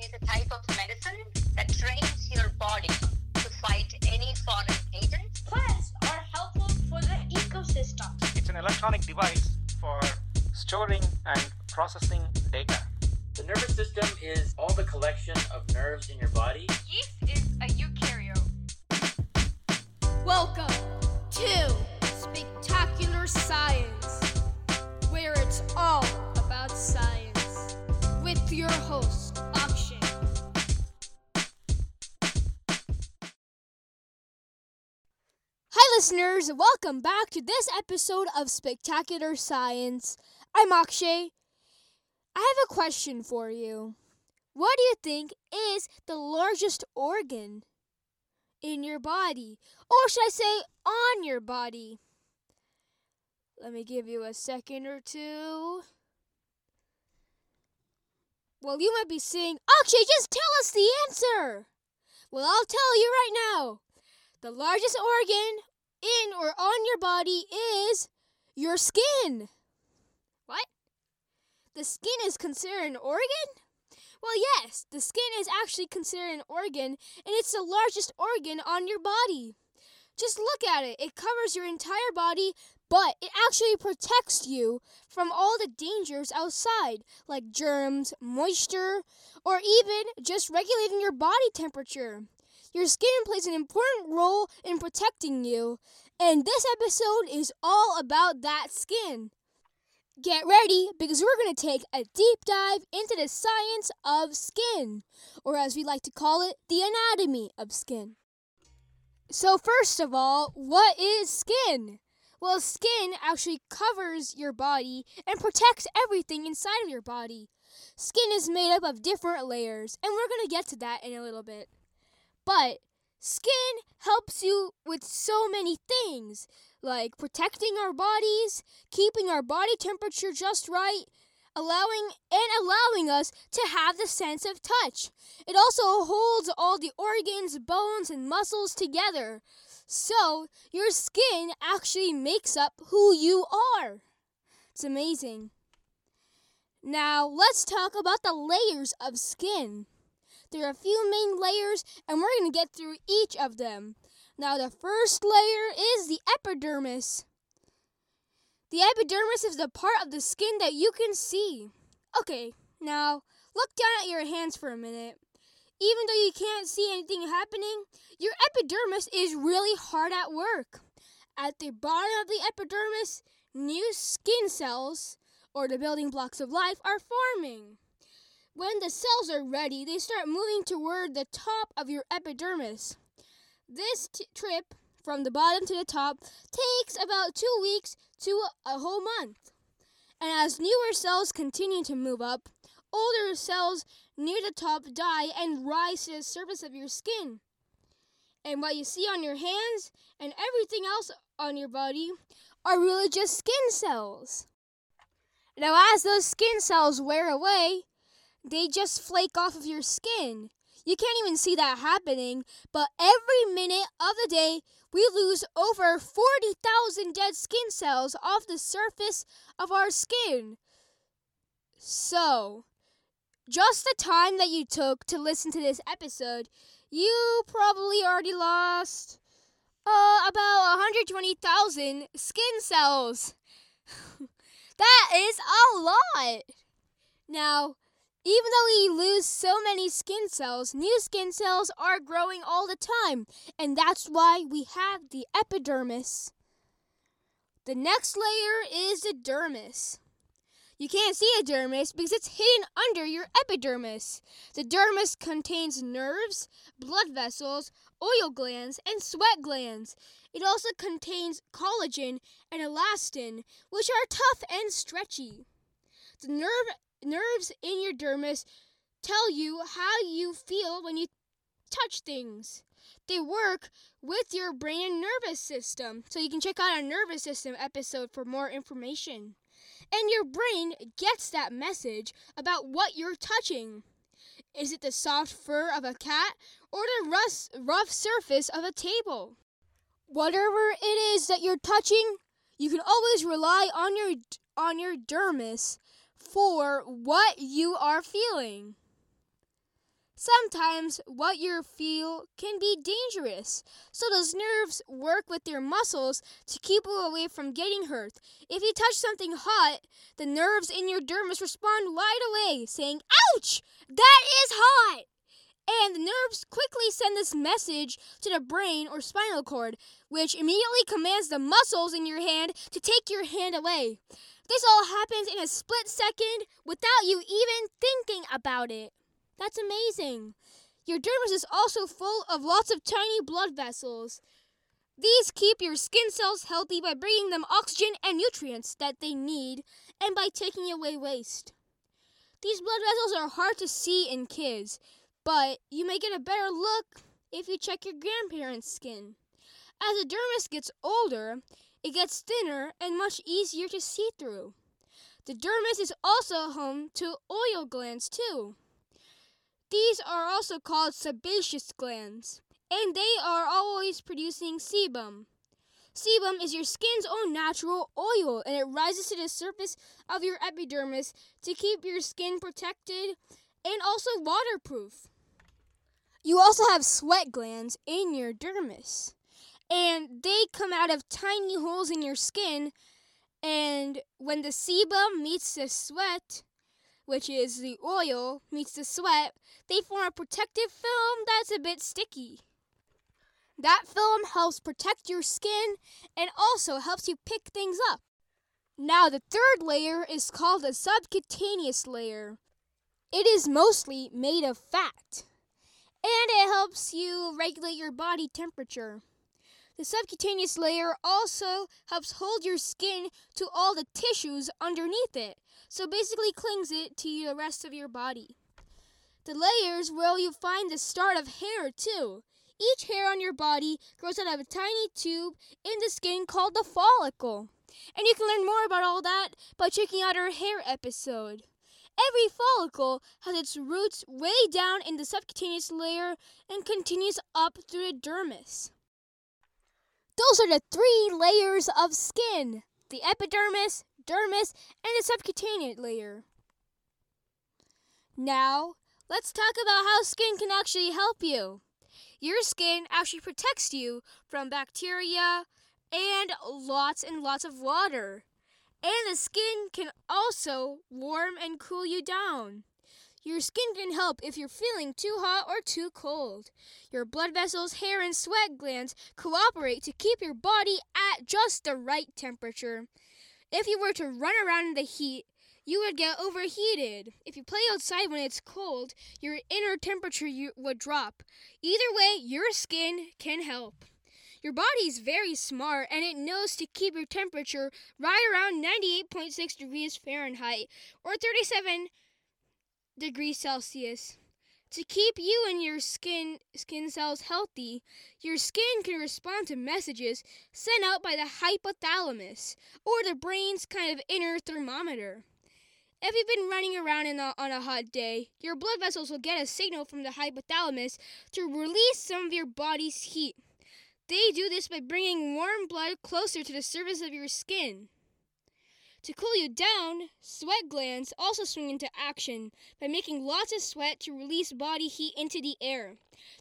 is a type of medicine that trains your body to fight any foreign agent. Plants are helpful for the ecosystem. It's an electronic device for storing and processing data. The nervous system is all the collection of nerves in your body. Yeast is a eukaryote. Welcome to Spectacular Science, where it's all about science, with your host, Akshay. Hi listeners, welcome back to this episode of Spectacular Science. I'm Akshay. I have a question for you. What do you think is the largest organ in your body? Or should I say, on your body? Let me give you a second or two. Well, you might be saying, Akshay, just tell us the answer. Well, I'll tell you right now. The largest organ in or on your body is your skin. What? The skin is considered an organ? Well, yes, the skin is actually considered an organ, and it's the largest organ on your body. Just look at it. It covers your entire body, but it actually protects you from all the dangers outside, like germs, moisture, or even just regulating your body temperature. Your skin plays an important role in protecting you, and this episode is all about that skin. Get ready, because we're going to take a deep dive into the science of skin, or as we like to call it, the anatomy of skin. So first of all, what is skin? Well, skin actually covers your body and protects everything inside of your body. Skin is made up of different layers, and we're going to get to that in a little bit. But skin helps you with so many things, like protecting our bodies, keeping our body temperature just right, allowing us to have the sense of touch. It also holds all the organs, bones, and muscles together. So your skin actually makes up who you are. It's amazing. Now let's talk about the layers of skin. There are a few main layers, and we're going to get through each of them. Now, the first layer is the epidermis. The epidermis is the part of the skin that you can see. Okay, now, look down at your hands for a minute. Even though you can't see anything happening, your epidermis is really hard at work. At the bottom of the epidermis, new skin cells, or the building blocks of life, are forming. When the cells are ready, they start moving toward the top of your epidermis. This trip from the bottom to the top takes about 2 weeks to a whole month. And as newer cells continue to move up, older cells near the top die and rise to the surface of your skin. And what you see on your hands and everything else on your body are really just skin cells. Now, as those skin cells wear away, they just flake off of your skin. You can't even see that happening, but every minute of the day, we lose over 40,000 dead skin cells off the surface of our skin. So, just the time that you took to listen to this episode, you probably already lost about 120,000 skin cells. That is a lot. Now, even though we lose so many skin cells, new skin cells are growing all the time, and that's why we have the epidermis. The next layer is the dermis. You can't see a dermis because it's hidden under your epidermis. The dermis contains nerves, blood vessels, oil glands, and sweat glands. It also contains collagen and elastin, which are tough and stretchy. The nerves in your dermis tell you how you feel when you touch things. They work with your brain and nervous system, so you can check out our nervous system episode for more information. And your brain gets that message about what you're touching. Is it the soft fur of a cat or the rough surface of a table? Whatever it is that you're touching, you can always rely on your dermis for what you are feeling. Sometimes what you feel can be dangerous, so those nerves work with your muscles to keep you away from getting hurt. If you touch something hot, the nerves in your dermis respond right away, saying, "Ouch! That is hot!" And the nerves quickly send this message to the brain or spinal cord, which immediately commands the muscles in your hand to take your hand away. This all happens in a split second without you even thinking about it. That's amazing. Your dermis is also full of lots of tiny blood vessels. These keep your skin cells healthy by bringing them oxygen and nutrients that they need and by taking away waste. These blood vessels are hard to see in kids, but you may get a better look if you check your grandparents' skin. As the dermis gets older, it gets thinner and much easier to see through. The dermis is also home to oil glands too. These are also called sebaceous glands, and they are always producing sebum. Sebum is your skin's own natural oil, and it rises to the surface of your epidermis to keep your skin protected and also waterproof. You also have sweat glands in your dermis, and they come out of tiny holes in your skin, and when the sebum meets the sweat, which is the oil meets the sweat, they form a protective film that's a bit sticky. That film helps protect your skin and also helps you pick things up. Now, the third layer is called the subcutaneous layer. It is mostly made of fat, and it helps you regulate your body temperature. The subcutaneous layer also helps hold your skin to all the tissues underneath it, so basically clings it to the rest of your body. The layers where you find the start of hair too. Each hair on your body grows out of a tiny tube in the skin called the follicle. And you can learn more about all that by checking out our hair episode. Every follicle has its roots way down in the subcutaneous layer and continues up through the dermis. Those are the three layers of skin: the epidermis, dermis, and the subcutaneous layer. Now, let's talk about how skin can actually help you. Your skin actually protects you from bacteria and lots of water. And the skin can also warm and cool you down. Your skin can help if you're feeling too hot or too cold. Your blood vessels, hair, and sweat glands cooperate to keep your body at just the right temperature. If you were to run around in the heat, you would get overheated. If you play outside when it's cold, your inner temperature would drop. Either way, your skin can help. Your body is very smart, and it knows to keep your temperature right around 98.6 degrees Fahrenheit or 37 degrees Celsius. To keep you and your skin cells healthy, your skin can respond to messages sent out by the hypothalamus, or the brain's kind of inner thermometer. If you've been running around on a hot day, your blood vessels will get a signal from the hypothalamus to release some of your body's heat. They do this by bringing warm blood closer to the surface of your skin. To cool you down, sweat glands also swing into action by making lots of sweat to release body heat into the air.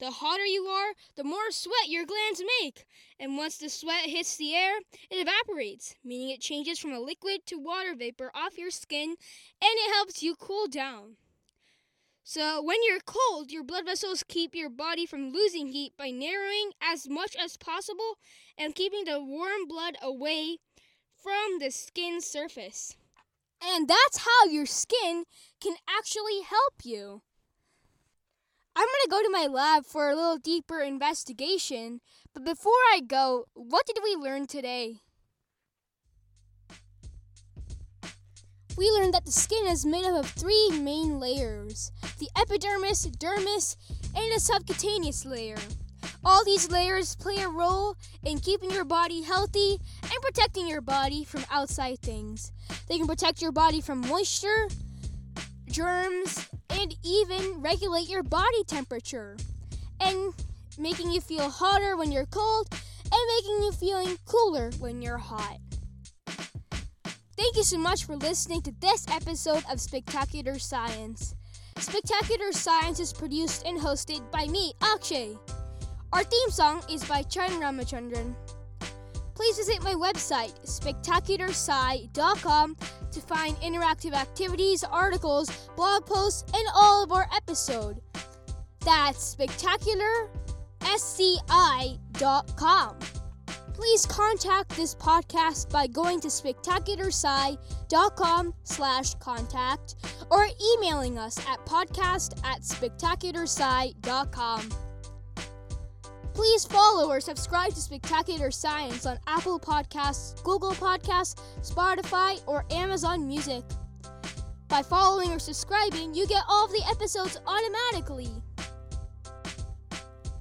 The hotter you are, the more sweat your glands make. And once the sweat hits the air, it evaporates, meaning it changes from a liquid to water vapor off your skin, and it helps you cool down. So when you're cold, your blood vessels keep your body from losing heat by narrowing as much as possible and keeping the warm blood away from the skin surface. And that's how your skin can actually help you. I'm going to go to my lab for a little deeper investigation, but before I go, what did we learn today? We learned that the skin is made up of three main layers: the epidermis, dermis, and the subcutaneous layer. All these layers play a role in keeping your body healthy and protecting your body from outside things. They can protect your body from moisture, germs, and even regulate your body temperature, and making you feel hotter when you're cold and making you feeling cooler when you're hot. Thank you so much for listening to this episode of Spectacular Science. Spectacular Science is produced and hosted by me, Akshay. Our theme song is by China Ramachandran. Please visit my website, spectacularsci.com, to find interactive activities, articles, blog posts, and all of our episode. That's spectacularsci.com. Please contact this podcast by going to spectacularsci.com/contact or emailing us at podcast@spectacularsci.com. Please follow or subscribe to Spectacular Science on Apple Podcasts, Google Podcasts, Spotify, or Amazon Music. By following or subscribing, you get all of the episodes automatically.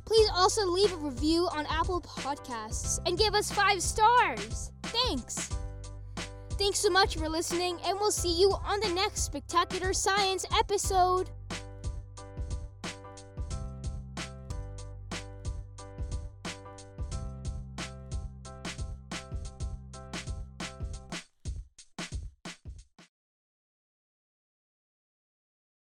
Please also leave a review on Apple Podcasts and give us 5 stars. Thanks. Thanks so much for listening, and we'll see you on the next Spectacular Science episode.